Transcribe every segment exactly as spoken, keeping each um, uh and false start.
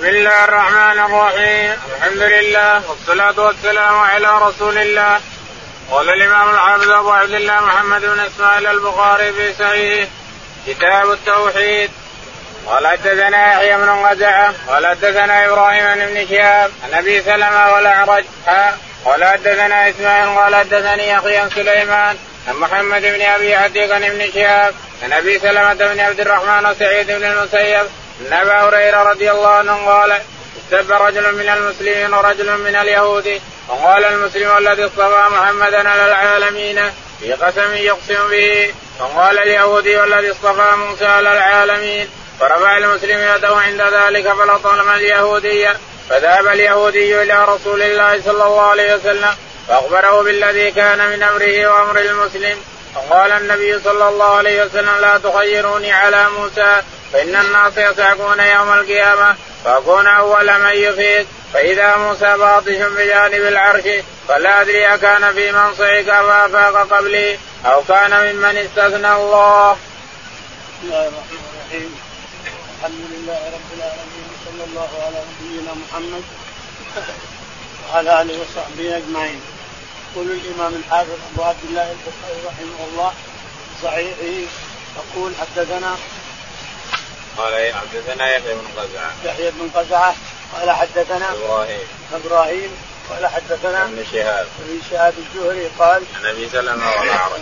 بسم الله الرحمن الرحيم. الحمد لله والصلاة والسلام على رسول الله. قال الإمام الحافظ أبو عبد الله محمد بن إسماعيل البخاري في صحيحه كتاب التوحيد. قال حدثنا يحيى بن قزعة قال حدثنا إبراهيم بن شهاب عن أبي سلمة والأعرج قال حدثنا إسماعيل قال حدثني يحيى بن سليمان عن محمد بن أبي عتيق بن شهاب عن أبي سلمة بن عبد الرحمن وسعيد بن المسيب عن أبي هريرة رضي الله عنه قال استب رجل من المسلمين ورجل من اليهود وقال المسلم الذي اصطفى محمدا على العالمين في قسم يقسم به، وقال اليهودي والذي اصطفى موسى على العالمين، فرفع المسلم يده عند ذلك فلطم اليهودي، فذهب اليهودي إلى رسول الله صلى الله عليه وسلم فأخبره بالذي كان من أمره وأمر المسلم، وقال النبي صلى الله عليه وسلم لا تخيروني على موسى فإن الناس يصعقون يوم القيامة فأكون أول من يفيد، فإذا موسى باطش بجانب العرش فلا أدري أكان في من صعق فأفاق قبلي أو كان ممن استثنى الله. بسم الله الرحمن الرحيم. الحمد لله رب العالمين، صلى الله على نبينا محمد وعلى آله وصحبه أجمعين. يقول الإمام الحافظ أبو عبد الله البخاري رحمه الله صحيحه يقول حدثنا قال حدثنا يحيى بن قزعة يحيى بن قزعة قال حدثنا إبراهيم إبراهيم قال حدثنا ابن شهاب ابن شهاب الزهري قال عن أبي سلمة والأعرج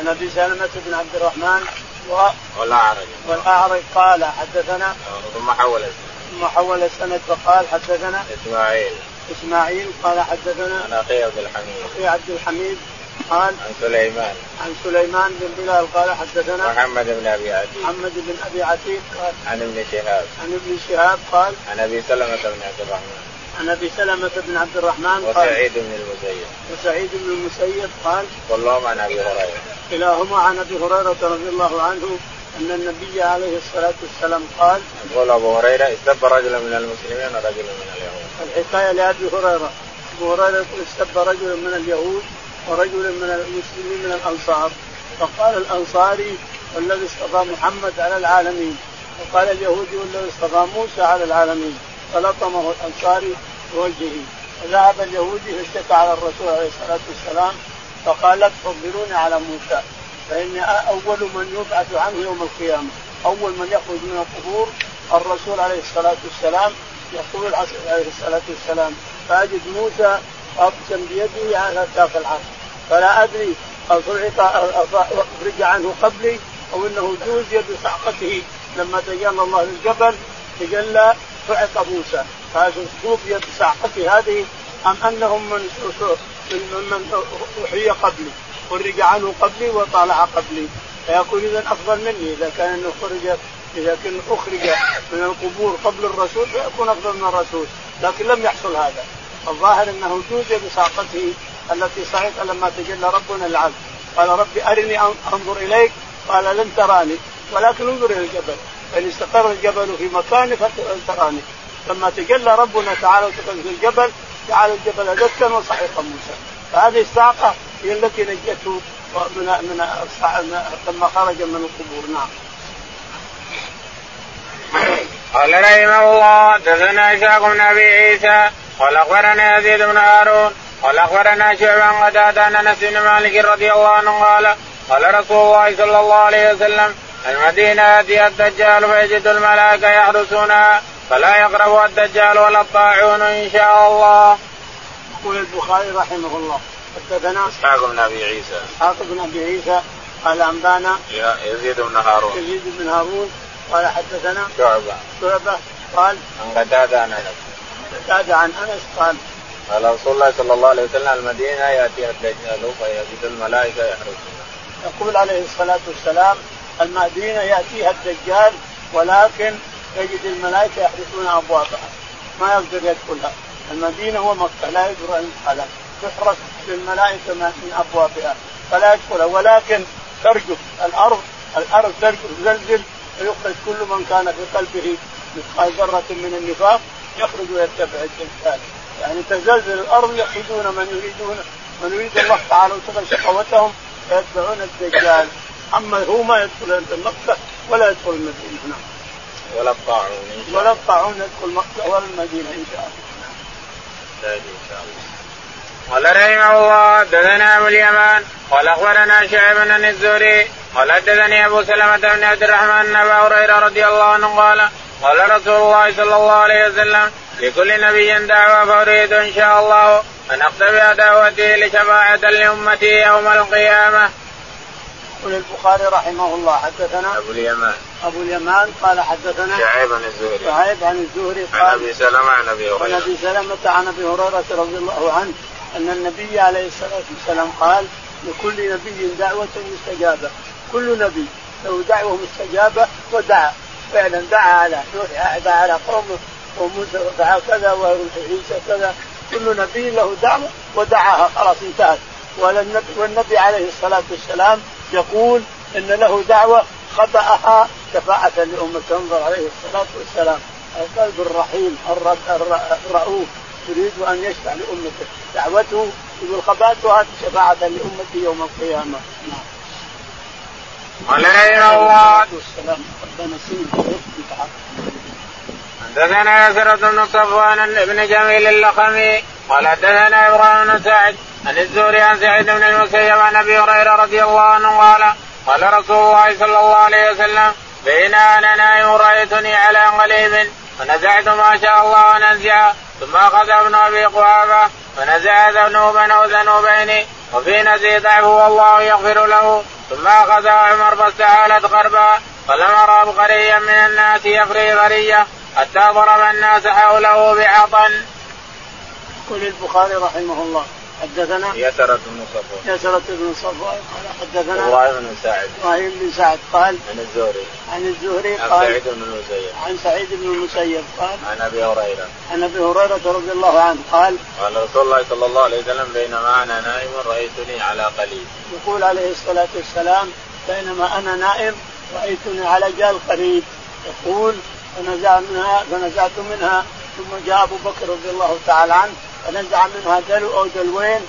عن أبي سلمة بن عبد الرحمن و... والأعرج والأعرج قال حدثنا ثم حول ثم حول السند فقال حدثنا إسماعيل إسماعيل قال حدثنا عن أخي عبد الحميد أخي عبد الحميد قال عن سليمان عن سليمان بن بلال قال حدثنا محمد بن أبي عتيق محمد بن أبي عتيق قال عن ابن شهاب عن ابن شهاب قال عن أبي سلمة بن عبد الرحمن عن أبي سلمة بن عبد الرحمن قال وسعيد بن المسيب وسعيد بن المسيب قال والله عن أبي هريرة كلاهما عن أبي هريرة رضي الله عنه أن النبي عليه الصلاة والسلام قال قال أبو هريرة استب رجلا من المسلمين ورجلا من اليهود. الحكاية لأبي هريرة أبو هريرة استب رجلا من اليهود ورجل من المسلمين من الأنصار، فقال الأنصاري والذي اصطفى محمد على العالمين، وقال اليهودي والذي اصطفى موسى على العالمين، فلطمه الأنصاري بوجهه، فذهب اليهودي فاشتكى على الرسول عليه الصلاة والسلام فقال لا تخبروني على موسى فإني أول من يبعث عنه يوم القيامة، أول من يخرج من القبور الرسول عليه الصلاة والسلام، يقول عليه الصلاة والسلام فأجد موسى أبسم بيده على ساق العرش فلا أدري أفرج عنه قبلي أو أنه جوز يد صعقته لما تجلى الله للجبل تجلى صعق موسى فهذا صعق يد صعقته هذه أم أنهم من من أحيى قبلي فرج عنه قبلي وطالع قبلي، فيقول إذن أفضل مني إذا كان أنه خرج إذا كان أخرج من القبور قبل الرسول فيكون أفضل من الرسول، لكن لم يحصل هذا. الظاهر أنه جوزي بساقته التي صعق لما تجلى ربنا العبد قال ربي أرني أنظر إليك قال لن تراني ولكن انظر إلى الجبل فإن استقر الجبل في مكانه فلن تراني، لما تجلى ربنا تعالى وتقل في الجبل تعالى الجبل دكا وصعق موسى، فهذه الساقة هي التي نجته من لما خرج من القبور. نعم. قال رحمه الله حدثنا إسحاق بن أبي عيسى قال أخبرنا يزيد بن هارون قال أخبرنا شعبة عن قتادة عن أنس بن مالك رضي الله عنه قال قال رسول الله صلى الله عليه وسلم المدينة يأتي الدجال فيجد الملائكة يحرسونها فلا يقربها الدجال ولا الطاعون إن شاء الله. يقول البخاري رحمه الله حدثنا إسحاق بن أبي عيسى إسحاق بن أبي عيسى قال أنبانا يزيد بن هارون يزيد بن هارون قال حدثنا شعبة شعبة قال عن قتادة عن أنس قتادة عن أنس قال قال رسول الله صلى الله عليه وسلم المدينة يأتي الدجال فيجد الملائكة يحرسونها. يقول عليه الصلاة والسلام المدينة يأتيها الدجال ولكن يجد الملائكة يحرسون أبوابها ما يقدر يدخلها. المدينة هو مكة لا يقدر أن يدخلها، تحرس للملائكة من أبوابها فلا يدخلها، ولكن ترجف الأرض الأرض ترجف زلزل يخرج كل من كان في قلبه مثقال ذرة من النفاق يخرج ويتبع الدجال، يعني تزلزل الأرض يخرجون من يريدون من يريد الله تعالى وتغل شقوتهم فيتبعون الدجال، أما هو ما يدخل مكة ولا يدخل المدينة. ولا الطاعون ولا الطاعون يدخل مكة ولا المدينة إن شاء الله. إن شاء الله. قال رحمه الله دثنا أبو اليمان قال أخبرنا شعيب بن الزهري قال دثني أبو سلمة بن عبد الرحمن أبي هريرة رضي الله عنه قال قال رسول الله صلى الله عليه وسلم لكل نبي دعوة فأريد إن شاء الله أن أقتبع دعوته لشفاعة لأمتي يوم القيامة. قال البخاري رحمه الله حدثنا أبو اليمان أبو اليمان قال حدثنا شعيب عن الزهري شعيب عن الزهري قال عن أبي سلمة عن أبي هريرة عن أبي سلمة عن أبي هريرة رضي الله عنه أن النبي عليه الصلاة والسلام قال لكل نبي دعوة مستجابة. كل نبي له دعوة مستجابة ودعا فعلا دعا على نوح دعا على قومه وموسى دعا كذا وعيسى كذا. كل نبي له دعوة ودعاها خلاص انتهت. والنبي عليه الصلاة والسلام يقول إن له دعوة خطأها شفاعة لأمة تنظر عليه الصلاة والسلام القلب الرحيم الرؤوف يريد أن يشفع لأمته دعوته يقول خطأتها شفاعة لأمتي يوم القيامة. علينا الله والسلام ربنا سيدنا حدثنا يسر بن صفوان بن جميل اللقمي قال حدثنا إبراهيم بن سعد عن الزهري عن سعيد بن المسيب عن أبي هريرة رضي الله عنه قال قال رسول الله صلى الله عليه وسلم بين أنا نائم رأيتني على قليب فنزعت ما شاء الله ونزع ثم أخذ ابن أبي قحافة فنزع ذنوبا وذنوبين وفي نزي ضعفه والله يغفر له ثم أخذ عمر فاستحالت غربا فلما رأى بقريا من الناس يفري غرية حتى ضرب الناس حوله بعطن. قال البخاري رحمه الله حدثنا يسرة بن صفوان يسرة بن صفوان قال حدثنا إبراهيم بن سعد إبراهيم بن سعد قال عن الزهري عن الزهري قال عن سعيد بن المسيب عن سعيد بن المسيب قال عن أبي هريرة عن أبي هريرة رضي الله عنه قال قال رسول الله صلى الله عليه وسلم بينما أنا نائم رأيتني على قليل. يقول عليه الصلاة والسلام بينما أنا نائم رأيتني على جال قريب. يقول فنزع منها فنزعت منها ثم جاء أبو بكر رضي الله تعالى عنه فنزع منها دلو أو دلوين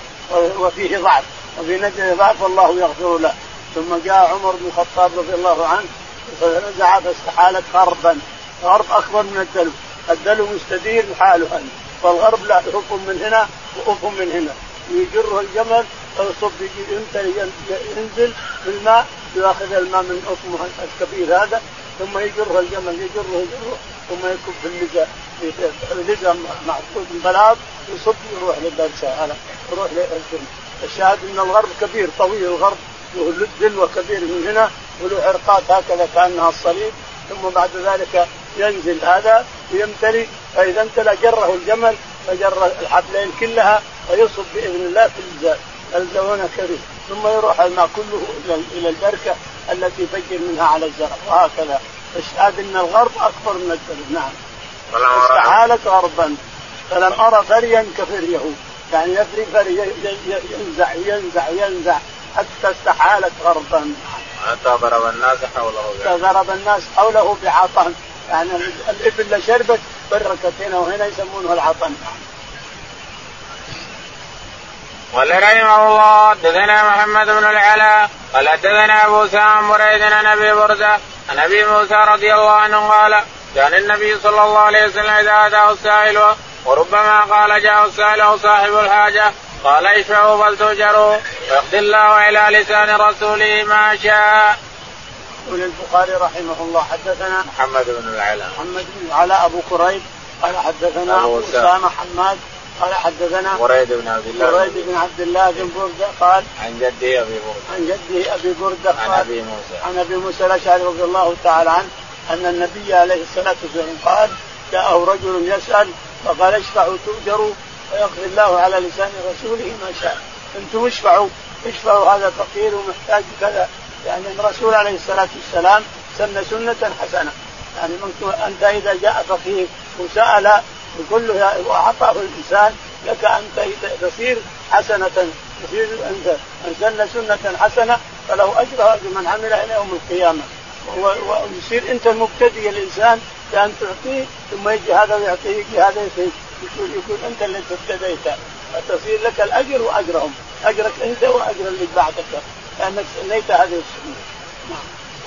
وفيه ضعف وفي نزع ضعف والله يغفر له. ثم جاء عمر بن الخطاب رضي الله عنه فنزع فاستحالت غربا. غرب أكبر من الدلو. الدلو مستدير حاله والغرب لا أفهم من هنا وأفهم من هنا يجره الجمل فيصب ينزل في الماء يأخذ الماء من أفمه الكبير هذا ثم يجره الجمل يجره يجره ثم يكب في اللجأ اللجأ معقود بلاط يصب يروح للبرشا هلا يروح للجمل. الشاهد أن الغرب كبير طويل الغرب له دلو كبير من هنا وله عرقات هكذا كأنها الصليب ثم بعد ذلك ينزل هذا ويمتلي فإذا امتلأ جره الجمل فجر الحبلين كلها ويصب بإذن الله في الجزاء الزوانة كريم ثم يروح الماء كله إلى البركة التي فجر منها على الزرع وهكذا. أشهد أن الغرب أكبر من الدلو. نعم استحالت غربا فلم أرى فريا كفريه يعني يفري فري ينزع ينزع ينزع حتى استحالت غربا حتى ضرب الناس حوله حتى ضرب الناس حوله بعطن يعني الإبل اللي شربت بركت هنا وهنا يسمونه العطن. قال رحمه الله حدثنا محمد بن العلاء قال حدثنا أبو سام مريد عن أبي بردة عن أبي موسى رضي الله عنه قال كان النبي صلى الله عليه وسلم إذا أتاه السائل وربما قال جاء السائل أو صاحب الحاجة قال اشفعوا فلتؤجروا ويقضي الله إلى لسان رسوله ما شاء. قال البخاري رحمه الله حدثنا محمد بن العلاء محمد بن العلاء أبو قريب قال حدثنا أبو أسامة حماد قال حدثنا مريد بن عبد الله مريد بن عبد الله بن بردة قال عن جده أبي بردة عن جده أبي بردة عن أبي موسى عن أبي موسى الأشعري رضي الله تعالى عنه أن النبي عليه الصلاة والسلام قال جاءه رجل يسأل فقال اشفعوا تؤجروا ويقضي الله على لسان رسوله ما شاء. أنتم اشفعوا اشفعوا هذا فقير ومحتاج كذا يعني الرسول عليه الصلاة والسلام سن سنة حسنة يعني أنت إذا جاء فقير وسأل وكله وعطاه الإنسان لك أنت تصير حسنة تصير أنت أنزلنا سنة حسنة فلو أجرها لمن عملها إلى يوم القيامة ويصير أنت المبتدئ الإنسان لأن تعطيه ثم يجي هذا ويعطيه يجي هذا يكون يكون أنت اللي ابتديته فتصير لك الأجر وأجرهم أجرك أنت وأجر اللي بعدك لأنك سنيت هذه السنة.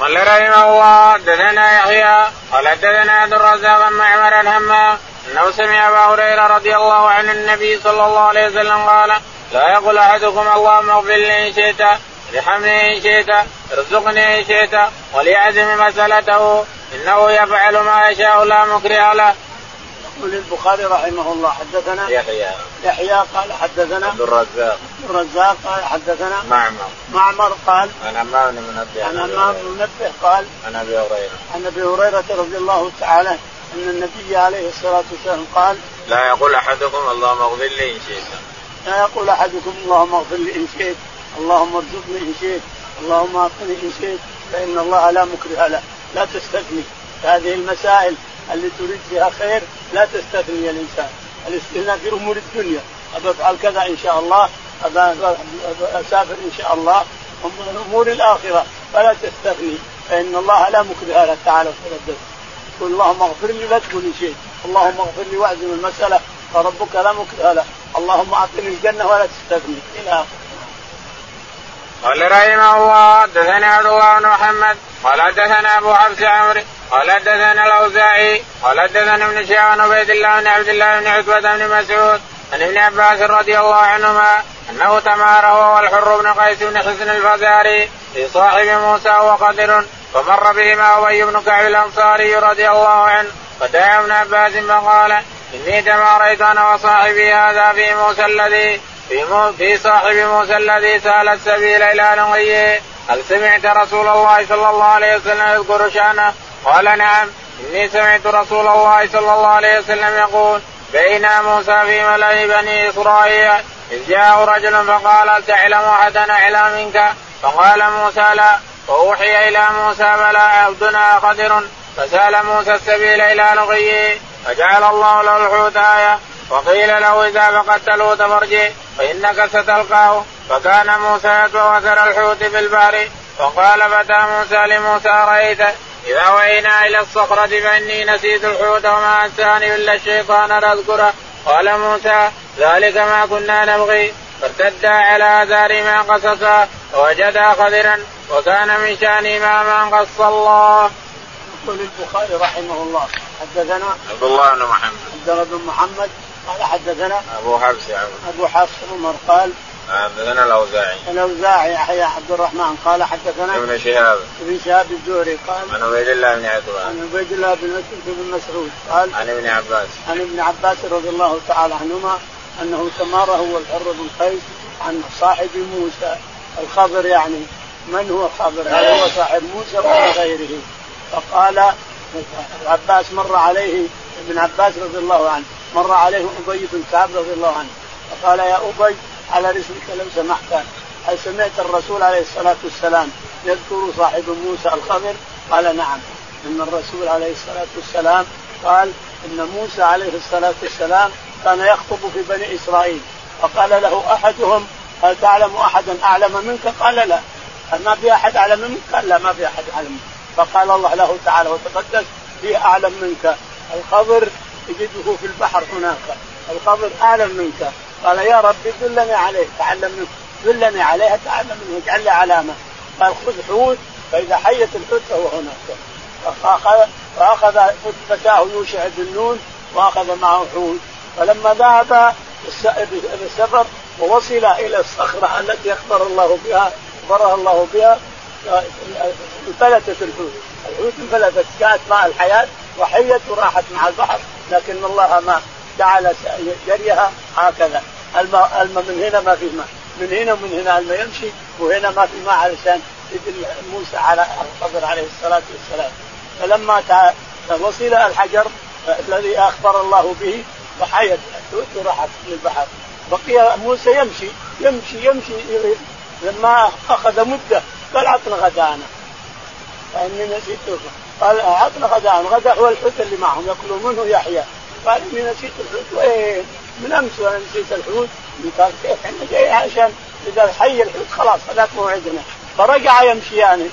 قال رحمه الله دثنا يحيى قال دثنا عبد الرزاق معمر الهمام انه سمع ابا هريره رضي الله عن النبي صلى الله عليه وسلم قال لا يقول احدكم اللهم اغفر لي ان شئت ارحمني ان شئت ارزقني ان شئت وليعزم مسالته انه يفعل ما يشاء لا مكره له. يقول البخاري رحمه الله حدثنا يحيى يحيى قال حدثنا عبد الرزاق الرزاق قال حدثنا معمر معمر قال انا ما منبه انا ما منبه قال انا ابي هريره انا ابي هريره رضي الله تعالى ان النبي عليه الصلاه والسلام قال لا يقول احدكم اللهم اغفر لي ان شئت لا يقول احدكم اللهم اغفر لي ان شئت اللهم ارزقني ان شئت اللهم اعطني ان شئت فان الله لا مكره له. لا تستثني هذه المسائل اللي تريد فيها خير، لا تستثني الإنسان. الاستثناء في أمور الدنيا، أبى أفعل كذا إن شاء الله، أبى أسافر إن شاء الله، أما أمور الآخرة فلا تستثني، فإن الله لا مكره له تعالى وتقدس. قل اللهم اغفر لي لا تقول شيء، اللهم اغفر لي واعزم المسألة، فربك لا مكره له، اللهم أعطني الجنة ولا تستثني إلى آخره. قال رحمه الله دثنا عبد الله بن محمد قال دثنا أبو حفص عمري قال دثنا الأوزاعي قال دثنا ابن شهاب وعبيد الله بن عبد الله بن عتبة بن مسعود عن ابن عباس رضي الله عنهما أنه تمار هو والحر بن قيس بن حسن الفزاري لصاحب موسى وقدر فمر بهما أبي بن كعب الأنصاري رضي الله عنه فدعا ابن عباس فقال إني تماريت أنا وصاحبي هذا في موسى الذي في صاحب موسى الذي سال السبيل إلى نغيه هل سمعت رسول الله صلى الله عليه وسلم يذكر شأنه؟ قال نعم إني سمعت رسول الله صلى الله عليه وسلم يقول بين موسى في ملأ بني إسرائيل إذ جاءه رجل فقال تعلم أحدا أعلى منك فقال موسى لا فأوحي إلى موسى بلى عبدنا قدر فسال موسى السبيل إلى نغيه فجعل الله له الحوت آية وقيل له إذا فقدت الحوت فارجع فإنك ستلقاه فكان موسى يتبع أثر الحوت في البحر فقال فتى موسى لموسى أرأيت إذا وعينا إلى الصخرة فإني نسيت الحوت وما أنساني إلا الشيطان أن أذكره قال موسى ذلك ما كنا نبغي فارتدا على آثارهما قصصا ووجدا خضرا وكان من شأنهما ما قص الله. يقول البخاري رحمه الله حدثنا عبد الله بن محمد عبد بن محمد قال حدثنا أبو حفص أبو حفص عمر قال حدثنا الأوزاعي الأوزاعي يحيى عبد الرحمن قال حدثنا ابن شهاب ابن شهاب الزهري قال عن عبيد الله بن عتبة عن عبيد الله بن مسعود قال عن ابن عباس عن ابن عباس رضي الله تعالى عنهما أنه تمار هو الحر بن قيس عن صاحب موسى الخضر يعني من هو الخضر؟ هل هو صاحب موسى ولا غيره؟ فقال عباس مر عليه ابن عباس رضي الله عنه مر عليه أبي بن كعب رضي الله عنه فقال يا أبي على رسلك لو سمحت هل سمعت الرسول عليه الصلاة والسلام يذكر صاحب موسى الخضر؟ قال نعم إن الرسول عليه الصلاة والسلام قال إن موسى عليه الصلاة والسلام كان يخطب في بني إسرائيل فقال له أحدهم هل تعلم أحدا أعلم منك؟ قال لا. هل ما في أحد أعلم منك؟ قال لا ما في أحد أعلم. فقال الله له تعالى وتقدس في أعلم منك الخضر تجده في البحر هناك الخضر أعلم منك. قال يا ربي دلني عليه تعلم منه دلني عليها تعلم منه اجعل لي علامة. قال خذ حوت فإذا حيت الحوت فهو هناك. فأخذ فتاه يوشع بن نون وأخذ معه حوت فلما ذهب السفر ووصل إلى الصخرة التي أخبر الله بها أخبرها الله بها انفلتت الحوت الحوت انفلتت كانت مع الحياة وحيت وراحت مع البحر لكن الله ما جعل جريها هكذا الماء من هنا ما في ماء من هنا ومن هنا الماء يمشي وهنا ما في ماء علشان يدل موسى على الخضر عليه الصلاة والسلام. فلما وصل الحجر الذي أخبر الله به وحيت وراحت للبحر بقي موسى يمشي يمشي يمشي لما أخذ مدة قال عطنا غدانا فإني نسيت قال عطنا غدانا غدا هو الحوت اللي معهم يأكلوا منه يحيى قال إني نسيت الحوت وإيه من أمس وأنا نسيت الحوت قال كيف إحنا جايين عشان إذا حي الحوت خلاص هذاك موعدنا. فرجع يمشي يعني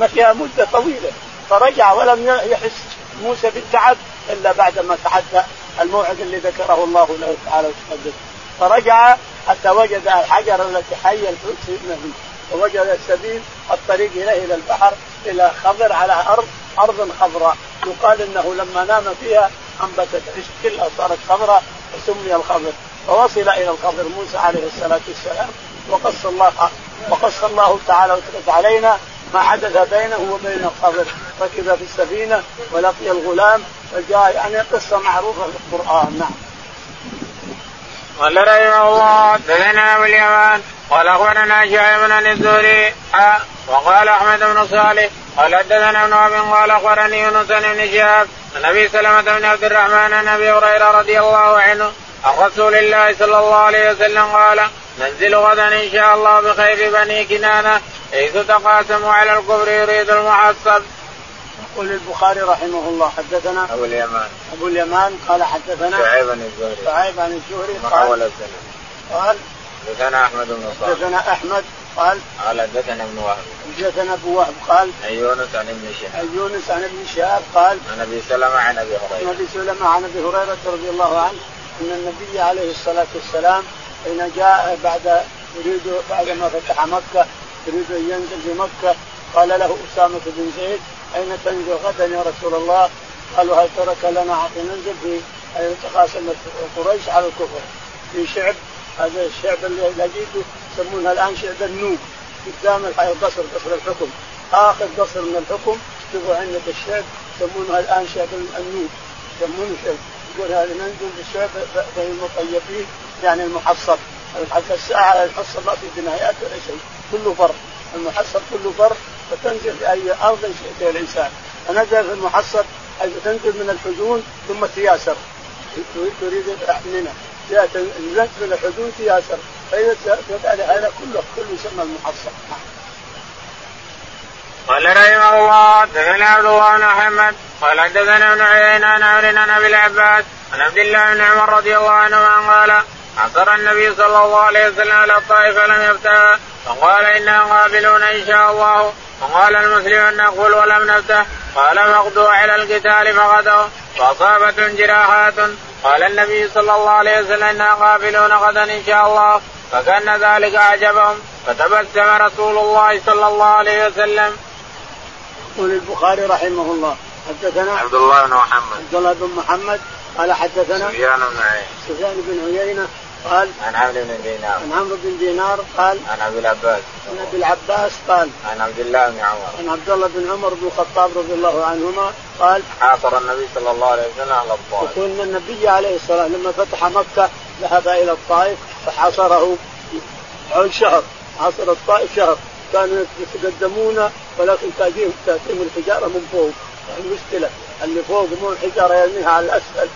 مشي مدة طويلة فرجع ولم يحس موسى بالتعب إلا بعدما تعدى الموعد اللي ذكره الله له تعالى وتقدس. فرجع حتى وجد الحجر التي حي الحوت فيه ووجد السبيل الطريق إليه إلى البحر إلى خضر على أرض أرض خضراء، يقال أنه لما نام فيها أنبتت كلها صارت خضراء وسمي الخضر. فوصل إلى الخضر موسى عليه الصلاة والسلام، وقص الله وقص الله تعالى وترك علينا ما حدث بينه وبين الخضر، ركب في السفينة ولقي الغلام فجاء، يعني قصة معروفة في القرآن. نعم. قال رحمه الله حدثنا أبو اليمان قال أخبرنا شعيب بن الزهري وقال أحمد بن صالح قال حدثنا ابن وهب قال أخبرني يونس بن شهاب عن أبي سلمة بن عبد الرحمن عن أبي هريرة رضي الله عنه عن رسول الله صلى الله عليه وسلم قال ننزل غدا إن شاء الله بخير بني كنانة إذ تقاسموا على الكفر يريد المعصب. يقول البخاري رحمه الله حدثنا أبو اليمان أبو اليمان قال حدثنا شعيب عن الزهري شعيب عن الزهري قال قال حدثنا أحمد بن صالح حدثنا أحمد قال قال حدثنا ابن وهب حدثنا ابو وهب قال عن يونس عن ابن شهاب يونس عن ابن شهاب قال عن أبي سلمة عن أبي هريرة عن أبي سلمة عن أبي هريرة رضي الله عنه أن النبي عليه الصلاة والسلام حين جاء بعد يريد بعد ما فتح مكة يريد أن ينزل في مكة قال له أسامة بن زيد أين تنزل غدا يا رسول الله؟ قالوا هل ترك لنا حتى ننزل في أن تقاسمت قريش على الكفر في شعب، هذا الشعب اللي لقيته يسمونها الآن شعب النوب قدام القصر، قصر الحكم، آخر قصر من الحكم تبغوا عندنا الشعب يسمونها الآن شعب النوب، يسمونه شعب، يقول هذا ننزل في الشعب المطيبين يعني المحصر، حتى الساعة الحصر لا في بنايات ولا شيء، كله بر، المحصر كله بر، فتنزل في أي أرض شئت الإنسان، فنزل في المحصر حيث تنزل من الحزون ثم تياسر، تريد منها نزلت من الحزون تياسر، فإذا تبقى لهذا كله كله يسمى المحصر. قال رحمه الله حدثنا عبد الله بن محمد قال حدثنا ابن عيينة عن عمرو بن أبي العباس عن عبد الله بن عمر رضي الله عنهما قال عثر النبي صلى الله عليه وسلم على الطائف لم يفتح فقال إنا قابلون إن شاء الله، وقال المسلمون نقول ولم نفتح، قال فاغدوا على القتال فغدوا فأصابت جراحات، قال النبي صلى الله عليه وسلم إنا قابلون غدا إن شاء الله، فكان ذلك أعجبهم فتبسم رسول الله صلى الله عليه وسلم. قال البخاري رحمه الله حدثنا عبد الله بن محمد عبد الله بن محمد قال حدثنا سفيان بن عيينة سفيان بن عيينة قال عن عمرو بن دينار عن عمرو بن دينار قال عن أبي العباس عن أبي العباس قال عن عبد الله بن عمر عن عبد الله بن عمر بن الخطاب رضي الله عنهما قال عاصر النبي صلى الله عليه وسلم على الطائف. يقول النبي عليه الصلاة لما فتح مكة ذهب إلى الطائف فحاصره عن شهر، عاصر الطائف شهر، كانوا يتقدمون ولكن تأتيهم تأتيهم الحجارة من فوق، المشكلة اللي فوق مو الحجارة يرميها على الأسفل،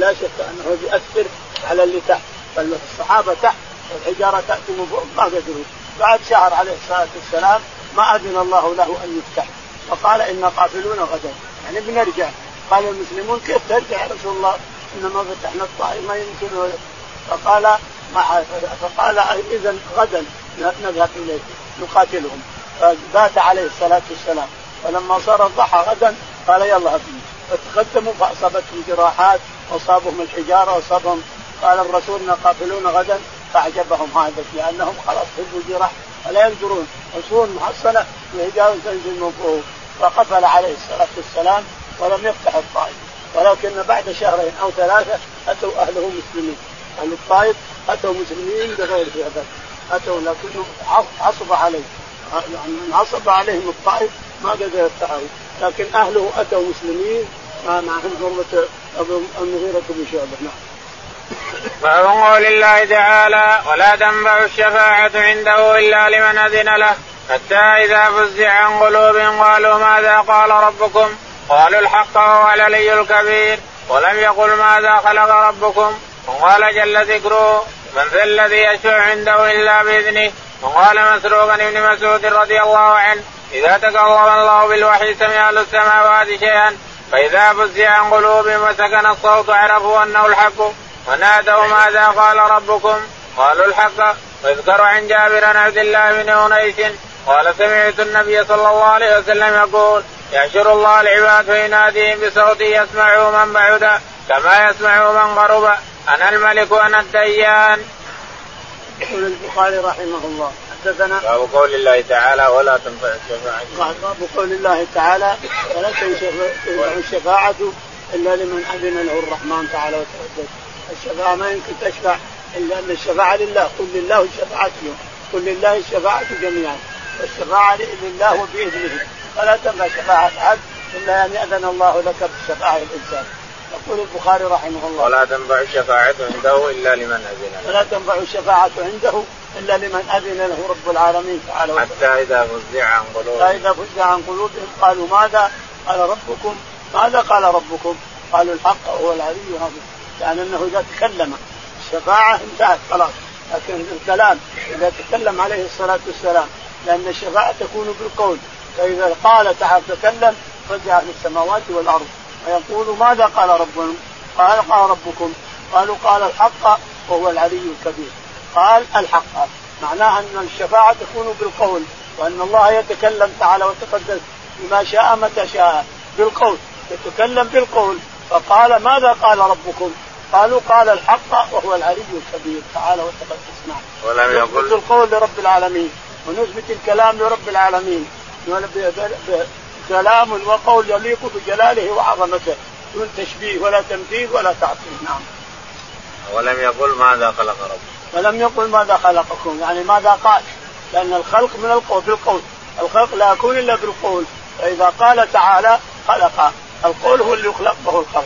لا شك أنه يؤثر على اللي تحت، فالصحابة تحت والحجارة تأتي من فوق ما قدروا. بعد شهر عليه الصلاة والسلام ما أذن الله له أن يفتح، فقال إنا قافلون غدا يعني بنرجع. قال المسلمون كيف ترجع يا رسول الله إنما فتحنا الطائف ما يمكنه، فقال فقال إذن غدا نذهب إليه نقاتلهم، فبات عليه الصلاة والسلام، فلما صار الضحى غدا قال يلا أبني، فتقدموا فأصابتهم جراحات وأصابهم الحجارة وأصابهم، قال الرسول نقاتلون غدا، فأعجبهم هذا لأنهم خلاص حبوا الجرح ولا ينظرون، رسول محصنة الحجارة تنزل من فوق، فقفل عليه الصلاة والسلام ولم يفتح الطائف، ولكن بعد شهرين أو ثلاثة أتوا أهله مسلمين، أهل الطائف أتوا مسلمين بغير ذلك أتوا، لكنهم عصب عليهم عصب عليهم الطائف ما قدر التعاون، لكن أهله أتوا مسلمين ما معهم ضربة المغيرة بن شعبة. نعم. باب قول الله تعالى ولا تنبع الشفاعة عنده إلا لمن أذن له حتى إذا فزع عن قلوبهم قالوا ماذا قال ربكم قالوا الحق وهو العلي الكبير ولم يقل ماذا خلق ربكم، وقال جل ذكره من ذا الذي يشفع عنده إلا بإذنه، وقال مسروق بن مسعود رضي الله عنه إذا تكلم الله بالوحي سمع أهل السماوات شيئا فإذا فزع عن قلوبهم وسكن الصوت عرفوا أنه الحق ونادوا ماذا قال ربكم قالوا الحق. واذكر عن جابر عن عبد الله بن أنيس قال سمعت النبي صلى الله عليه وسلم يقول يحشر الله العباد فيناديهم بصوته يسمعه من بعد كما يسمعه من قرب أنا الملك أنا الديان. يقول البخاري رحمه الله حدثنا باب قول الله تعالى ولا تنفع الشفاعة باب قول الله تعالى ولا تنفع الشفاعة إلا لمن أذن له الرحمن تعالى وتقدس. الشفاعة ما يمكن تشفع إلا أن الشفاعة لله. قل لله الشفاعة فيهم قل لله الشفاعة جميعا والشفاعة لله وبإذنه فلا تنفع شفاعة أحد إلا أن يأذن الله لك بالشفاعة للإنسان. يقول البخاري رحمه الله ولا تنفع الشفاعة عنده إلا لمن أذن له ولا تنفع الشفاعة عنده إلا لمن أذن له رب العالمين تعالى حتى إذا فزع عن قلوبهم إذا فزع عن قلوبهم قالوا ماذا قال ربكم ماذا قال ربكم قالوا الحق هو العلي العظيم. يعني أنه إذا تكلم الشفاعة انتهت خلاص لكن الكلام إذا تكلم عليه الصلاة والسلام لأن الشفاعة تكون بالقول فإذا قال تعالى تكلم فزع في السماوات والأرض ويقول ماذا قال ربكم قال قال ربكم قالوا قال الحق وهو العلي الكبير قال الحق معناه أن الشفاعة تكون بالقول وأن الله يتكلم تعالى وتقدس بما شاء متى شاء بالقول يتكلم بالقول فقال ماذا قال ربكم قالوا قال الحق وهو العلي الكبير تعالى وتقدس. ولم يقل القول لرب العالمين ونثبت الكلام لرب العالمين كلام وقول يليق بجلاله وعظمته دون تشبيه ولا تمثيل ولا تعطيل. نعم ولم يقل ماذا خلق ربكم ولم يقل ماذا خلقكم يعني ماذا قال لأن الخلق من القول بالقول الخلق لا يكون إلا بالقول فإذا قال تعالى خلق القول هو اللي يخلق به الخلق.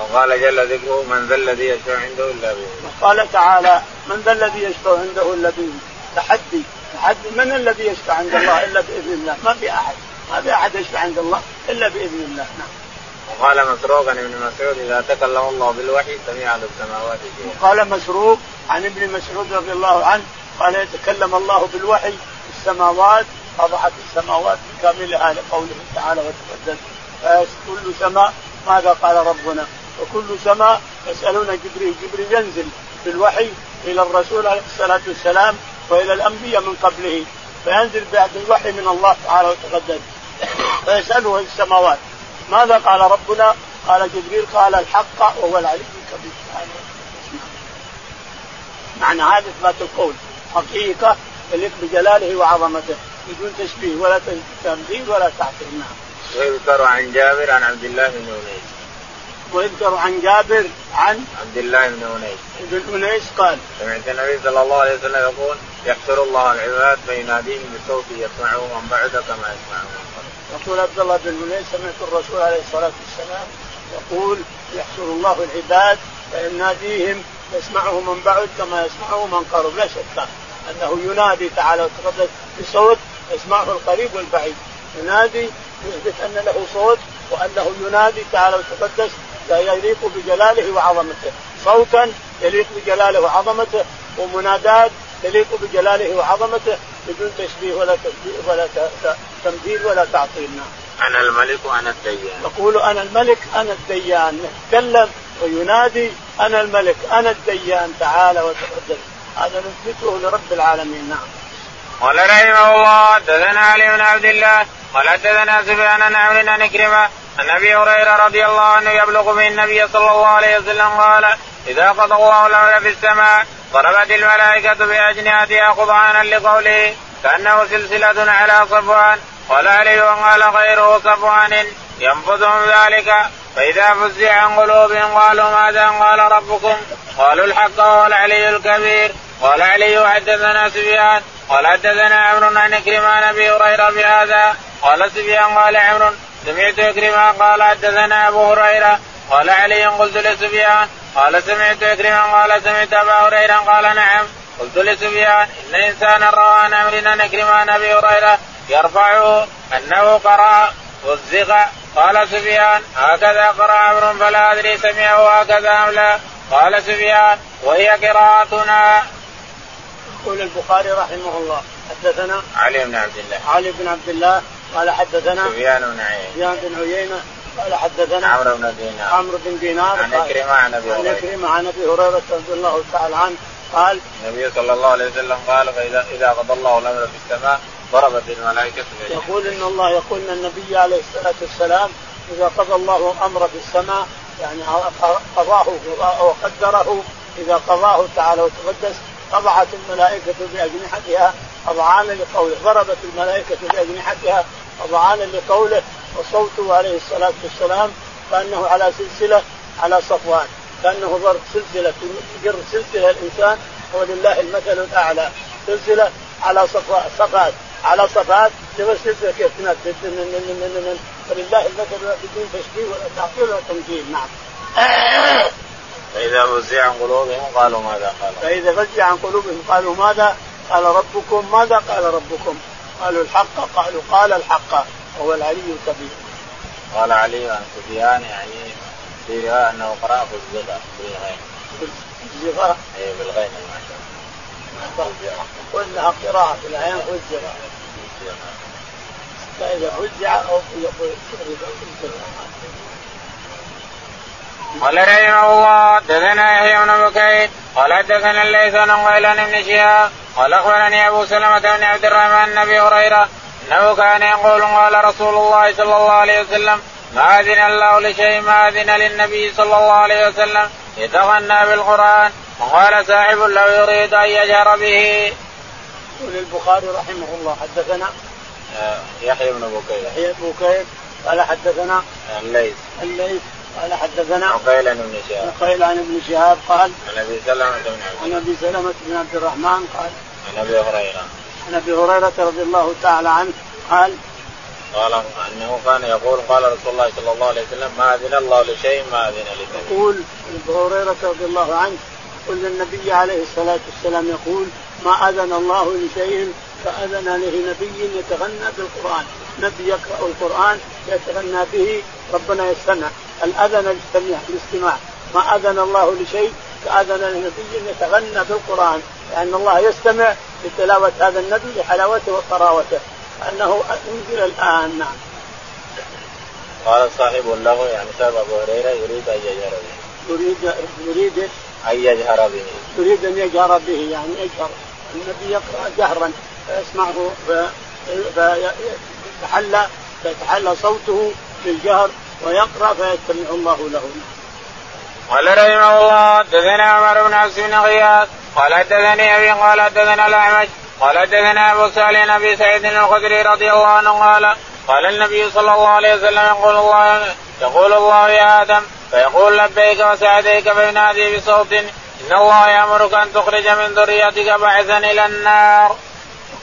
وقال جل ذكره من ذا الذي يشفع عنده إلا بإذنه قال تعالى من ذا الذي يشفع عنده إلا بإذنه تحدي تحدي من الذي يشفع عند الله إلا بإذن الله ما في أحد ما في أحد يشفع عند الله إلا بإذن الله. نعم وقال مسروق عن ابن مسعود إذا تكلم الله بالوحي سمع له السماوات والأرض. وقال مسروق عن ابن مسعود رضي الله عنه قال يتكلم الله بالوحي السماوات أضحت السماوات كاملها لقوله تعالى وتقدس كل سماء ماذا قال ربنا وكل سماء يسألون جبريل جبريل ينزل بالوحي إلى الرسول عليه الصلاة والسلام وإلى الأنبياء من قبله فينزل بعد الوحي من الله تعالى وتقدس فيسأله السماوات ماذا قال ربنا قال جبريل قال الحق وهو العلي الكبير. معنى هذا إثبات القول حقيقة يليق بجلاله وعظمته بدون تشبيه ولا تمثيل ولا تعطيل. ويذكر عن جابر عن عبد الله بن أنيس ويذكر عن جابر عن عبد الله بن أنيس بن أنيس قال سمعت النبي صلى الله عليه وسلم يقول يحشر الله العباد فيناديهم بصوت يسمعه من بعد كما يسمعه. يقول عبد الله بن أنيس سمعت الرسول عليه الصلاة والسلام يقول يحشر الله العباد فيناديهم يسمعه من بعد كما يسمعه من قرب. لا شك أنه ينادي تعالى وتقدس بصوت يسمعه القريب والبعيد ينادي يثبت أن له صوت وأنه ينادي تعالى وتقدس لا يليق بجلاله وعظمته صوتا يليق بجلاله وعظمته ومنادات يليق بجلاله وعظمته بدون تشبيه ولا تشبيه ولا تمثيل ولا تعطيل. أنا الملك وأنا الديان يقول أنا الملك أنا الديان يتكلم وينادي أنا الملك أنا الديان تعالى وتقدس هذا نثبته لرب العالمين. نعم قال رحمه الله تذنى علي بن عبد الله قال تذنى سبحان نعمنا نكرمه النبي هريرة رضي الله عنه يبلغ به النبي صلى الله عليه وسلم قال إذا قضى الله الأمر في السماء ضربت الملائكة بأجنحتها خضعانا لقوله كأنه سلسلة على صفوان قال علي وقال غيره صفوان ينفذهم ذلك فإذا فزع عن قلوبهم قالوا ماذا قال ربكم قالوا الحق وهو العلي الكبير. قال علي حدثنا سفيان قال حدثنا عمرو عن إكرمة عن أبي هريرة بهذا قال سفيان قال عمرو سمعت إكرمة قال حدثنا أبو هريرة قال علي قلت لسفيان قال سمعت إكرمة قال سمعت أبا هريرة قال نعم قلت لسفيان إن إنسانا روى عن عمرو عن إكرمة عن أبي هريرة يرفعه أنه قرأ وزغ قال سفيان هكذا قرأ عمرو فلا أدري سمعه هكذا أم لا قال سفيان وهي قراءتنا. قال البخاري رحمه الله حدثنا علي بن عبد الله علي بن عبد الله قال حدثنا سفيان بن عيينة سفيان بن عيينة قال حدثنا عمرو بن دينار عمرو بن دينار عن إكرمة عن أبي هريرة عن إكرمة عن أبي هريرة رضي الله تعالى عنه قال النبي صلى الله عليه وسلم قال فإذا إذا قضى الله الأمر في السماء ضربت الملائكة يقول إن الله يقول النبي عليه الصلاة والسلام إذا قضى الله الأمر في السماء يعني قضاه وقدره إذا قضاه تعالى وتقدس طبعت الملائكة بأجنحتها أضعانا لقوله، ضربت الملائكة بأجنحتها أضعانا لقوله. وصوته عليه الصلاة والسلام كأنه على سلسلة على صفوان، كأنه ضرب سلسلة جرد سلسلة الإنسان، ولله المثل الأعلى، سلسلة على صفات على صفات سلسلة كيف تنتهي، ولله المثل بدون تشبيه ولا تعطيل ولا تمثيل. نعم. فإذا فزع عن قلوبهم قالوا ماذا قالوا فإذا فزع عن قلوبهم قالوا ماذا قال ربكم ماذا قال ربكم قالوا الحق قالوا قال الحق وهو العلي الكبير. قال علي عن سفيان يعني في رواية أنه قرأ بالزغاء بالغين بالزغاء أي بالغين وإنها قراءة بالعين والزغاء. فإذا فزع أو يقول قال رحمه الله دثنا يحيى بن بكير قال دثنا الليث عن غيلان بن شهاب قال أخبرني أبو سلمة بن عبد الرحمن بن أبي هريرة أنه كان يقول قال رسول الله صلى الله عليه وسلم ما أذن الله لشيء ما أذن للنبي صلى الله عليه وسلم يتغنى بالقرآن وقال ساحب لو يريد أن يجهر به. قال البخاري رحمه الله حدثنا يحيى بن بكير يحيى بن بكير قال حدثنا الليث الليث قال حدثنا وقيل عن ابن شهاب وقيل عن ابن شهاب قال عن أبي سلمة بن عبد الرحمن سلمة بن عبد الرحمن قال عن أبي هريرة عن أبي هريرة رضي الله تعالى عنه قال قال أنه كان يقول قال رسول الله صلى الله عليه وسلم ما أذن الله لشيء ما أذن لك. يقول أبو هريرة رضي الله عنه قل النبي عليه الصلاة والسلام يقول ما أذن الله لشيء فأذن له نبي يتغنى بالقرآن، نبي يقرأ القرآن يتغنى به ربنا يسمع الأذن الاستماع. ما أذن الله لشيء فأذن لنبي يتغنى بالقرآن، لأن الله يستمع لتلاوة هذا النبي لحلاوته وطراوته أنه أنزل الآن. نعم. قال صاحب اللغو يعني صاحب أبو هريرة يريد أن يجهر به يريد يريد أن يجهر به يريد أن يجهر به يعني يجهر النبي يقرأ جهرا يسمعه فيتحلى فيتحلى صوته في الجهر ويقرأ فيستمع الله له. قال رحمه الله دثنا عمر بن عبس بن غياث قال حدثني أبي قال دثنا الأعمش قال حدثنا أبو سالم أبي سعيد الخدري رضي الله عنه قال قال النبي صلى الله عليه وسلم يقول الله يقول الله يا آدم فيقول لبيك وسعديك فينادي بصوت إن الله يأمرك أن تخرج من ذريتك باعثا إلى النار.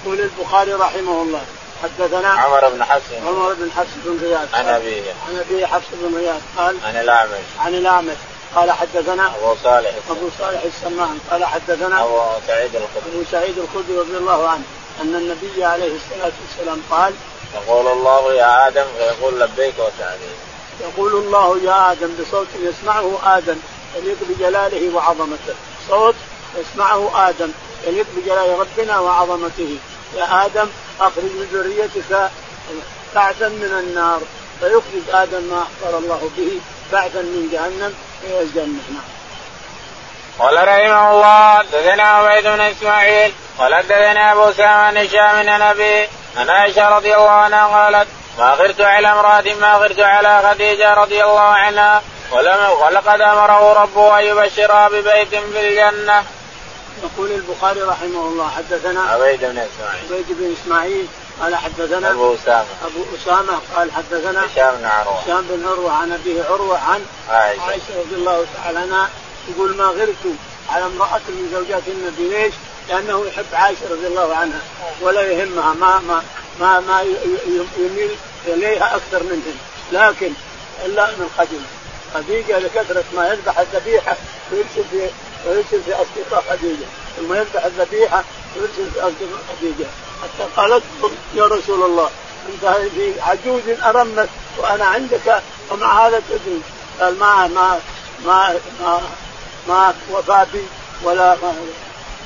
يقول البخاري رحمه الله حدثنا عمر بن حفص عمر بن حفص بن غياث عن أبيه عن أبيه حفص بن غياث قال عن الأعمش عن الأعمش قال حدثنا أبو صالح أبو صالح السمان قال حدثنا أبو سعيد الخدري أبو سعيد الخدري رضي الله عنه أن النبي عليه الصلاة والسلام قال يقول الله يا آدم ويقول لبيك وسعديك. يقول الله يا آدم بصوت يسمعه آدم يليق بجلاله وعظمته، صوت يسمعه آدم يليق بجلال ربنا وعظمته، يا آدم أخرج من ذريتك بعثا من النار، فيخرج آدم ما أخبر الله به بعثا من جهنم إلى الجنة. قال رحمه الله دثنا عبيد بن إسماعيل قال دثنا أبو سامة هشام بن أبي عن عائشة رضي الله عنها قالت ما غرت على امرأة ما غرت على خديجة رضي الله عنها ولقد أمره ربه أن يبشرها ببيت في الجنة. يقول البخاري رحمه الله حدثنا عبيد بن إسماعيل عبيد بن إسماعيل قال حدثنا أبو أسامة أبو أسامة قال حدثنا هشام بن عروة هشام بن عروة عن أبيه عروة عن عائشة رضي الله تعالى عنها يقول ما غرت على امرأة من زوجات النبي. ليش؟ لأنه يحب عائشة رضي الله عنها ولا يهمها ما ما ما, ما يميل إليها أكثر منهم، لكن إلا من خديجة خديجة لكثرة ما يذبح الذبيحة ويرسل في ويرسل في أصدقاء خديجة ثم يذبح الذبيحة ويرسل في أصدقاء خديجة حتى قالت يا رسول الله أنت في عجوز أرمت وأنا عندك ومع هذا تدري قال ما ما ما ما, ما وفابي ولا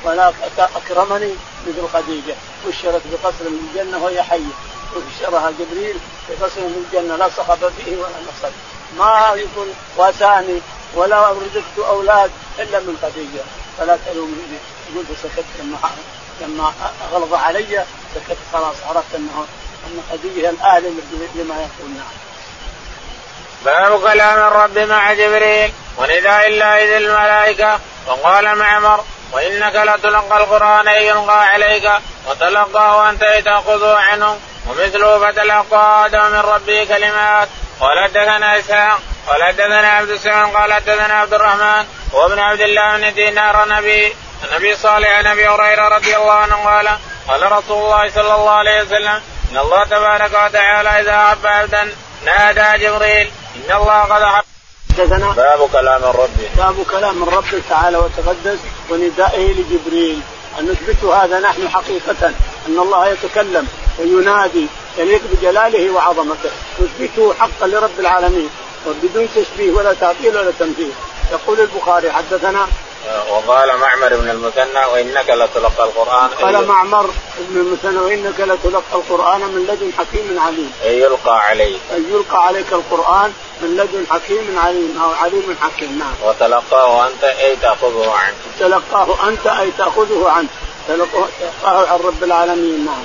ولا أكرمني مثل خديجة بشرت بقصر من الجنة وهي حية وبشرها جبريل بقصر من الجنة لا صخب فيه ولا نصب ما يكون واساني ولا رزقت أولاد إلا من خديجة فلا تلومني. يقول سكت لما لما غلظ علي سكت خلاص عرفت أنه أن خديجة الأهل لما يقولنا. باب كلام الرب مع جبريل ونداء الله إذ الملائكة وقال معمر وإنك لتلقى القرآن يلقى عليك وتلقاه وأنت تأخذه عنه ومثله فتلقى آدم من ربه كلمات قال حدثنا إسحاق قال حدثنا عبد السلام قال حدثنا عبد الرحمن وابن عبد الله بن دينار نبي النبي صالح عن أبي هريرة رضي الله عنه قال قال رسول الله صلى الله عليه وسلم إن الله تبارك وتعالى إذا أحب عبدا نادى جبريل إن الله قد أحب. باب كلام الرب باب كلام الرب تعالى وتقدس وندائه لجبريل. أن نثبت هذا نحن حقيقة أن الله يتكلم وينادي يليق بجلاله وعظمته، نثبته حقا لرب العالمين وبدون تشبيه ولا تعطيل ولا تمثيل. يقول البخاري حدثنا وقال معمر بن المثنى وإنك لتلقى القرآن قال معمر بن المثنى وإنك لتلقى القرآن من لدن حكيم عليم أي يلقى عليك أي يلقى عليك القرآن من لدن حكيم عليم أو عليم حكيم. نعم. وتلقاه أنت أي تأخذه عنه تلقاه أنت أي تأخذه عنه تلقاه عن رب العالمين. نعم.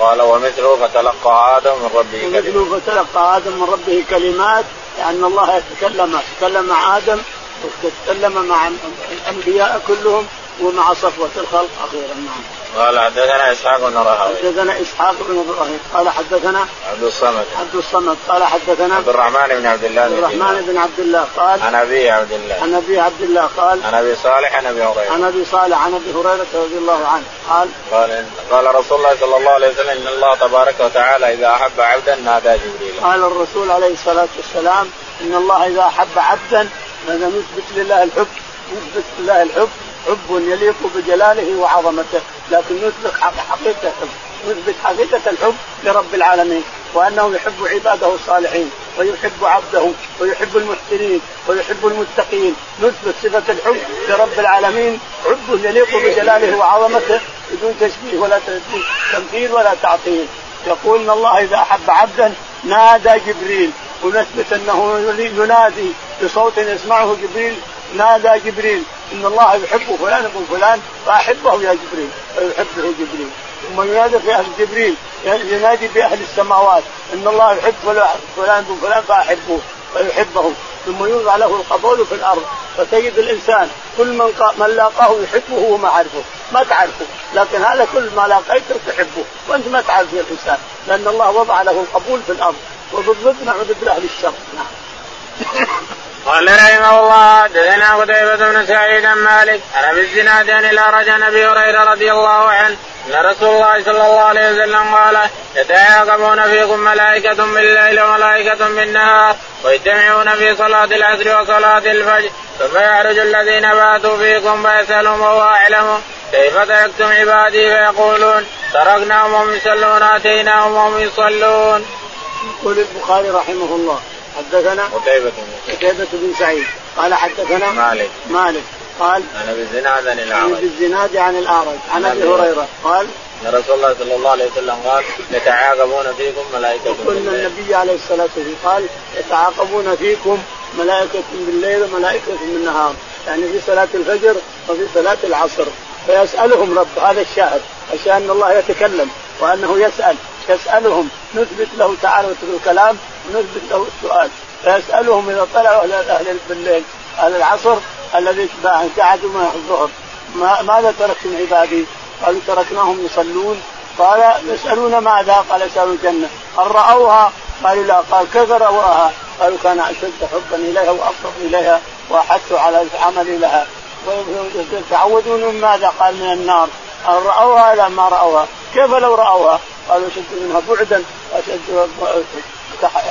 قال ومثله فتلقى آدم من ربه كلمات ومثله فتلقى آدم من ربه كلمات لأن الله يتكلم تكلم مع آدم وتتكلم مع الأنبياء كلهم ومع صفوة الخلق أخيرا. نعم. قال حدثنا إسحاق بن راهويه حدثنا إسحاق بن راهويه قال حدثنا عبد الصمد عبد الصمد قال حدثنا عبد الرحمن بن عبد الله عبد الرحمن بن عبد الله قال عن أبي عبد الله عن أبي عبد الله قال عن أبي صالح عن أبي هريرة عن أبي صالح عن أبي هريرة رضي الله عنه قال قال قال رسول الله صلى الله عليه وسلم إن الله تبارك وتعالى إذا أحب عبدا نادى جبريل. قال الرسول عليه الصلاة والسلام إن الله إذا أحب عبدا هذا نثبت لله الحب نثبت لله الحب حب يليق بجلاله وعظمته لكن نثبت حقيقة نثبت حقيقة الحب لرب العالمين وأنه يحب عباده الصالحين ويحب عبده ويحب المحسنين ويحب المتقين. نثبت صفة الحب لرب العالمين حب يليق بجلاله وعظمته بدون تشبيه ولا تمثيل ولا تعطيل. يقول إن الله إذا أحب عبدا نادى جبريل ونثبت أنه ينادي بصوت يسمعه جبريل نادى جبريل إن الله يحب فلان ابن فلان فأحبه يا جبريل فيحبه جبريل ثم ينادي في أهل جبريل ينادي في أهل السماوات إن الله يحب فلان ابن فلان فأحبه فيحبه ثم يوضع له القبول في الأرض فتجد الإنسان كل من, من لاقاه يحبه وما عرفه ما تعرفه لكن هذا كل ما لاقيته تحبه وأنت ما تعرف يا الإنسان لأن الله وضع له القبول في الأرض وضبطنا عدد أهل الشر. نعم. قال رحمه الله حدثنا قتيبة بن سعيد بن مالك عن أبي الزناد عن الأعرج عن أبي هريرة رضي الله عنه أن رسول الله صلى الله عليه وسلم قال يتعاقبون فيكم ملائكة بالليل وملائكة بالنهار ويجتمعون في صلاة العصر وصلاة الفجر ثم يعرج الذين باتوا فيكم فيسألهم وهو أعلم كيف تكتم عبادي فيقولون تركناهم وهم يصلون آتيناهم وهم يصلون. يقول البخاري رحمه الله حدثنا قتيبة بن سعيد قال حدثنا مالك مالك قال أنا بالزناد عن الأعرج أنا بالزناد عن الأعرج عن أبي هريرة قال أن رسول الله صلى الله عليه وسلم قال يتعاقبون فيكم ملائكة بالليل. قلنا النبي عليه الصلاة والسلام قال يتعاقبون فيكم ملائكة بالليل وملائكة بالنهار يعني في صلاة الفجر وفي صلاة العصر فيسألهم رب. هذا الشاهد عشان الله يتكلم وأنه يسأل يسألهم نثبت له تعالى الكلام ونثبت له السؤال فيسألهم إذا طلعوا أهل بالليل أهل العصر الذي قعدوا من الظهر ماذا تركتم عبادي قالوا تركناهم يصلون قال يسألون ماذا قال يسألون الجنة هل رأوها قالوا لا قال كذا رأوها قالوا كان أشد حبا إليها وأقرب إليها وأحث على العمل لها ويتعودون من ماذا قال من النار هل رأوها لا ما رأوها كيف لو رأوها قالوا شد منها بعدا وشد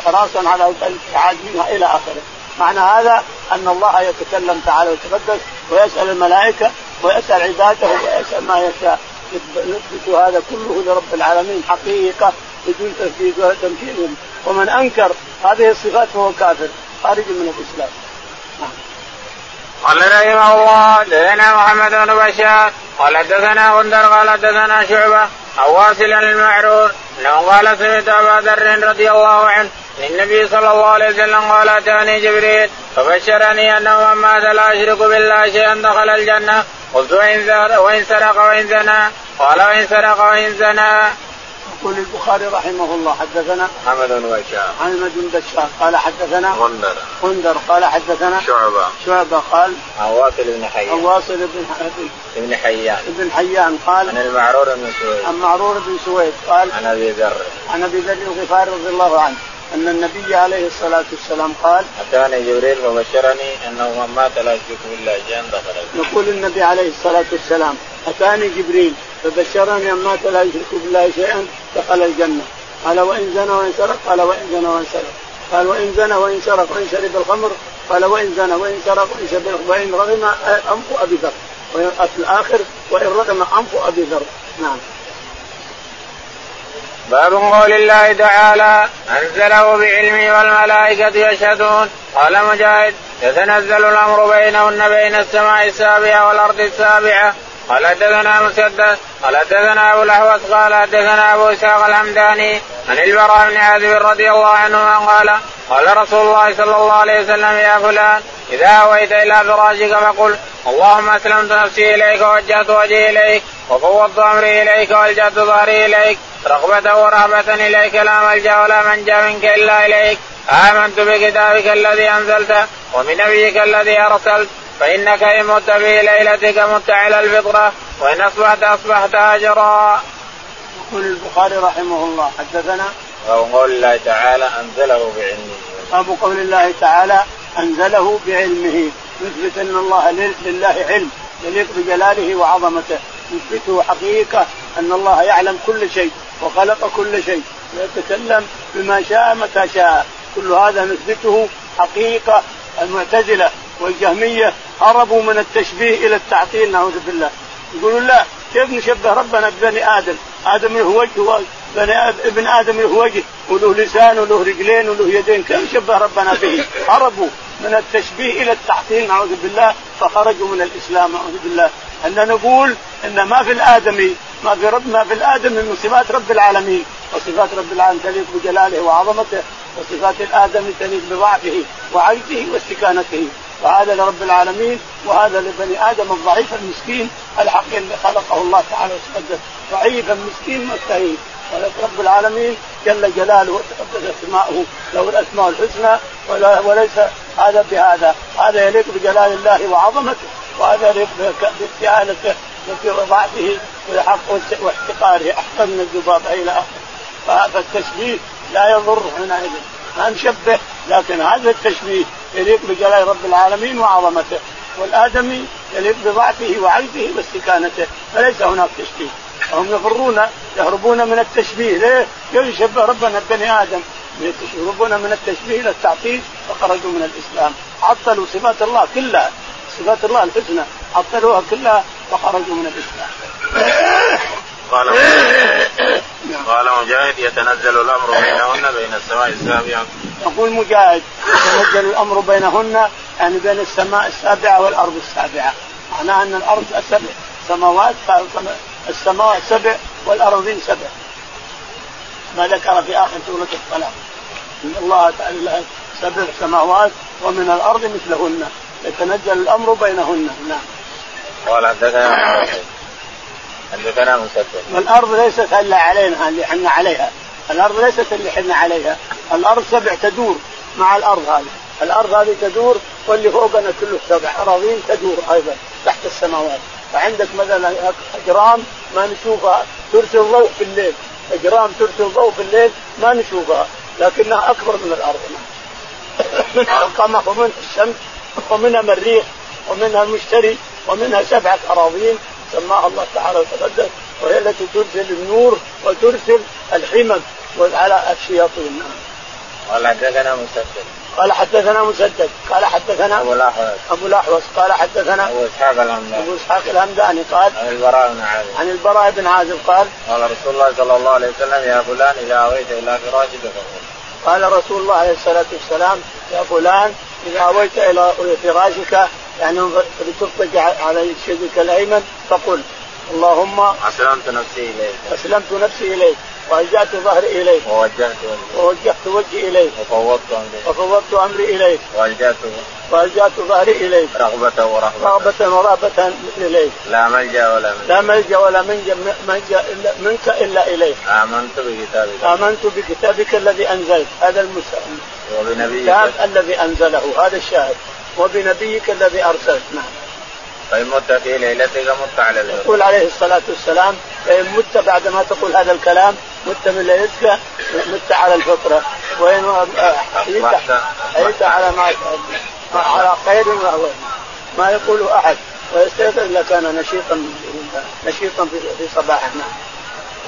حراسا على الابتعاد منها إلى آخره. معنى هذا أن الله يتكلم تعالى وتقدس ويسأل الملائكة ويسأل عباده ويسأل ما يشاء. نثبت هذا كله لرب العالمين حقيقة بدون تفسير ولا تمثيل ومن أنكر هذه الصفات فهو كافر خارج من الإسلام. قال رحمه الله دثنا محمد بن بشار قال دثنا غندر قال دثنا شعبة أو واصل عن المعرور أنه قال سمعت أبا ذر رضي الله عنه النبي صلى الله عليه وسلم قال أتاني جبريل فبشرني أنه من مات لا يشرك بالله شيئا دخل الجنة قلت وإن سرق وإن زنى قال وإن سرق وإن زنى. يقول البخاري رحمه الله حدثنا حمد وشاع حمد بن بشار قال حدثنا غندر غندر قال حدثنا شعبة شعبة قال عن واصل بن حيان واصل بن ابن حيان ابن حيان قال عن المعرور بن سويد عن معرور بن سويد قال عن أبي ذر عن أبي ذر الغفاري رضي الله عنه أن النبي عليه الصلاة والسلام قال أتاني جبريل وبشرني أنه من مات لا يشرك بالله شيئا دخله. يقول النبي عليه الصلاة والسلام أتاني جبريل فبشرني أن مات لا يشرك بالله شيئا دخل الجنة. قال وإن زنى وإن سرق قال وإن زنى وإن سرق قال وإن زنى وإن سرق وإن شرب الخمر قال وإن زنى وإن سرق وإن شرب الخمر وإن رغم أنف أبي ذر وفي الآخر وإن رغم أنف أبي ذر. نعم. باب قول الله تعالى أنزله بعلمه والملائكة يشهدون. قال مجاهد يتنزل الأمر بينهن بين السماء السابعة والأرض السابعة. قال حدثنا مسدد قال حدثنا أبو الأحوص قال حدثنا أبو إسحاق الحمداني عن البراء بن عازب رضي الله عنهما قال قال رسول الله صلى الله عليه وسلم يا فلان إذا أويت إلى فراشك فقل اللهم أسلمت نفسي إليك ووجهت وجهي إليك وفوضت أمري إليك والجأت ظهري إليك رغبة ورهبة إليك لا ملجأ ولا منجأ منك إلا إليك. آمنت بكتابك الذي أنزلته وبنبيك الذي أرسلت فإنك إن مت في ليلتك مت على الفطرة وإن أصبحت أصبحت أجرا. يقول البخاري رحمه الله حدثنا أبو قول الله تعالى أنزله بعلمه أبو قول الله تعالى أنزله بعلمه يثبت أن الله لله علم يليق بجلاله وعظمته يثبته حقيقة أن الله يعلم كل شيء وخلق كل شيء ويتكلم بما شاء متى شاء. كل هذا نثبته حقيقة. المعتزلة والجهمية هربوا من التشبيه إلى التعطيل نعوذ بالله. يقولون لا كيف نشبه ربنا ببني آدم آدم له وجه بني ابن آدم له وجه وله لسان وله رجلين وله يدين كيف نشبه ربنا به. هربوا من التشبيه إلى التعطيل نعوذ بالله فخرجوا من الإسلام نعوذ بالله. أننا نقول أن ما في الآدمي ما في رب ما في الآدم من صفات رب العالمين وصفات رب العالمين تليق بجلاله وعظمته وصفات الآدم تليق بضعفه وعجزه واستكانته. وهذا لرب العالمين وهذا لبني آدم الضعيف المسكين الحقير اللي خلقه الله تعالى وتقدس ضعيفا مسكين مستهين. رب العالمين جل جلاله وتقدس أسماؤه له الأسماء الحسنى وليس هذا بهذا. هذا يليق بجلال الله وعظمته وهذا يليق باستعانته وفي رضاعته واحتقاره أحسن من الذباب إلى آخره. فالتشبيه لا يضر حينئذ ما نشبه لكن هذا التشبيه يليق بجلال رب العالمين وعظمته والآدمي يليق بضعفه وعجزه واستكانته فليس هناك تشبيه. فهم يفرون يهربون من التشبيه ليه يشبه ربنا ببني آدم يهربون من التشبيه للتعطيل فخرجوا من الإسلام. عطلوا صفات الله كلها صفات الله الحسنى عطلوها كلها فخرجوا من الإسلام. قال قال مجاهد يتنزل الأمر بينهن بين السماء السابعة. يقول مجاهد يتنزل الأمر بينهن يعني بين السماء السابعة والأرض السابعة معناه أن الأرض السبع سماوات السماء سبع والأرضين سبع ما ذكر في آخر سورة الطلاق إن الله تعالى سبع سماوات ومن الأرض مثلهن يتنزل الأمر بينهن. نعم. قال حدثنا حدثنا مسدد والأرض ليست إلا علينا اللي حنا عليها الأرض ليست اللي حنا عليها الأرض سبع تدور مع الأرض هذه الأرض هذه تدور واللي فوقنا كله سبع أراضين تدور أيضا تحت السماوات. فعندك مثلا أجرام ما نشوفها ترسل الضوء في الليل أجرام ترسل الضوء في الليل ما نشوفها لكنها أكبر من الأرض منها القمر ومنها الشمس ومنها مريخ ومنها المشتري ومنها سبعة أراضين سماها الله تعالى وتقدس وهي التي ترسل النور وترسل الحمم على الشياطين. قال حدثنا مسدد قال حدثنا مسدد قال حدثنا أبو الأحوص أبو الأحوص قال حدثنا أبو إسحاق الحمداني أبو إسحاق الحمداني قال عن البراء بن عازب عن البراء بن عازب قال قال رسول الله صلى الله عليه وسلم يا فلان إذا أويت إلى فراشك فقل قال رسول الله عليه الصلاة والسلام يا فلان إذا أويت إلى فراشك يعني بتضطجع على شقك الأيمن فقل اللهم أسلمت نفسي إليك أسلمت نفسي إليك وأجدت ظهري إليك ووجهت ووجهت وجهي إليك وفوضت أمري وفوضت أمري إليك وألجأت وألجأت ظهري إليك رغبة ورهبة رغبة ورهبة إليك لا ملجأ ولا منجأ لا ملجأ ولا منجأ منك إلا إليك آمنت بكتابك آمنت بكتابك الذي أنزلت هذا المسلم وبنبيك الذي أنزله هذا الشاهد وبنبيك الذي أرسلت نعم فإمت في ليلتك مت على الهدى يقول عليه الصلاة والسلام فإن مت بعد ما تقول هذا الكلام مت من ليلتك مت على الفطرة وإن أحيت على ما على خير وهو ما يقوله أحد ويستيقظ إلا كان نشيطا نشيطا في صباحه نعم.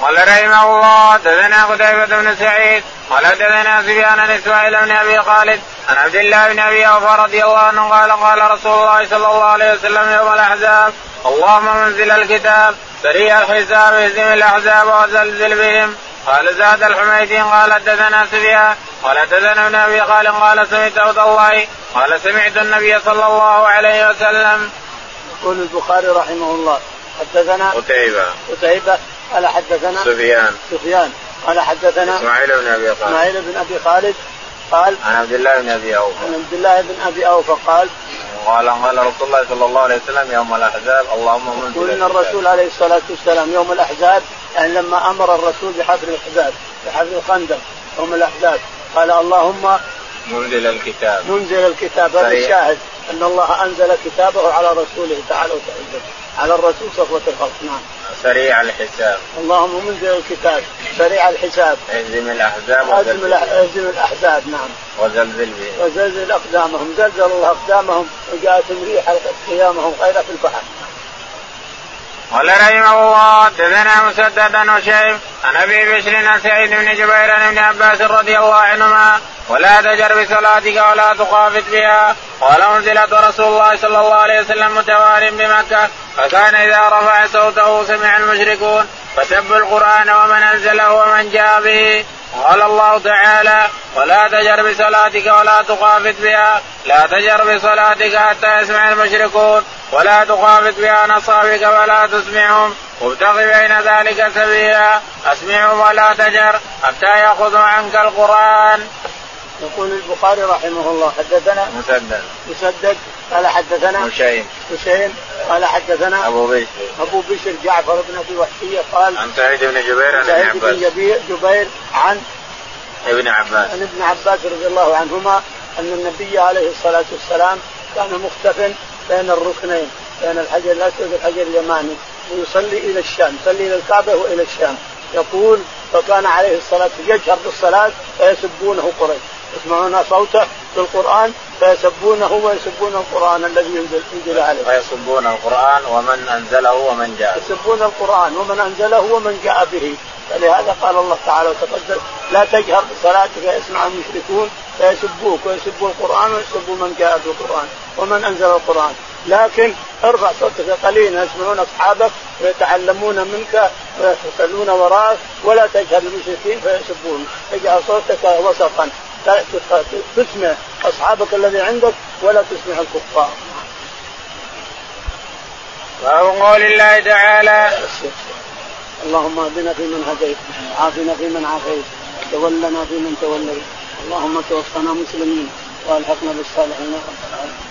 قال رحمه الله حدثنا قتيبة بن سعيد قال حدثنا سفيان عن إسماعيل بن أبي خالد عن عبد الله بن أبي أوفى رضي الله عنه قال قال رسول الله صلى الله عليه وسلم يوم الأحزاب اللهم منزل الكتاب سريع الحساب اهزم الأحزاب وزلزل بهم قال زاد الحميدي قال حدثنا سفيان قال حدثنا بن أبي خالد قال سمعت عبد الله قال سمعت النبي صلى الله عليه وسلم. يقول البخاري رحمه الله حدثنا قتيبة قتيبة قال حدثنا سفيان سفيان قال حدثنا اسماعيل بن ابي خالد اسماعيل بن ابي خالد قال عن عبد الله بن ابي اوفى عن عبد الله بن ابي اوفى قال قال قال رسول الله صلى الله عليه وسلم يوم الاحزاب اللهم منزل الكتاب. قلنا الرسول عليه الصلاه والسلام يوم الاحزاب يعني لما امر الرسول بحفر الاحزاب بحفر الخندق يوم الاحزاب قال اللهم منزل الكتاب منزل الكتاب هذا الشاهد ان الله انزل كتابه على رسوله تعالى وتعالى على الرسول صفوة الخلق نعم سريع الحساب اللهم منزل الكتاب سريع الحساب اهزم الأحزاب اهزم الأحزاب نعم وزلزل بهم وزلزل أقدامهم زلزل الله أقدامهم وجاءتهم ريح قيامهم غير في البحر. قال رحمه الله حدثنا مسددا وشيب عن أبي بشر عن سعيد بن جبير عن ابن عباس رضي الله عنهما ولا تجر بصلاتك ولا تخافت بها قال أنزلت رسول الله صلى الله عليه وسلم متوار بمكة فكان إذا رفع صوته سمع المشركون فسبوا القرآن ومن أنزله ومن جاء به. قال الله تعالى ولا تجر بصلاتك ولا تخافت بها لا تجر بصلاتك حتى يسمع المشركون ولا تخافت بها نصابك ولا تسمعهم وابتغ بين ذلك سبيلا أسمعهم ولا تجر حتى يأخذوا عنك القرآن. يقول البخاري رحمه الله حدثنا مسدد مسدد قال حدثنا هشيم هشيم قال حدثنا أبو بشر أبو بشر جعفر بن أبي وحشية قال عن سعيد بن جبير عن سعيد بن جبير عن ابن عباس عن ابن عباس رضي الله عنهما أن النبي عليه الصلاة والسلام كان مختفٍ بين الركنين بين الحجر الأسود والحجر اليماني ويصلي إلى الشام يصلي إلى الكعبة وإلى الشام يقول فكان عليه الصلاة يجهر بالصلاة فيسبونه قريش يسمعون صوته في القرآن فيسبونه ويسبون القرآن الذي ينزل, ينزل عليه فيسبون القرآن ومن أنزله ومن جاء يسبون القرآن ومن أنزله ومن جاء به. فلهذا قال الله تعالى وتقدم لا تجهر بصلاتك يسمع المشركون فيسبوك ويسبوا القرآن ويسبوا من جاء بالقرآن ومن أنزل القرآن لكن ارفع صوتك قليلا يسمعون أصحابك ويتعلمون منك ويتسلون وراك ولا تجهر المشركين فيسبون اجعل صوتك وسطا تسمع أصحابك الذي عندك ولا تسمع الكفار. وقول الله تعالى اللهم اهدنا فيمن هديت وعافنا فيمن عافيت وتولنا فيمن توليت اللهم توفنا مسلمين وألحقنا بالصالحين.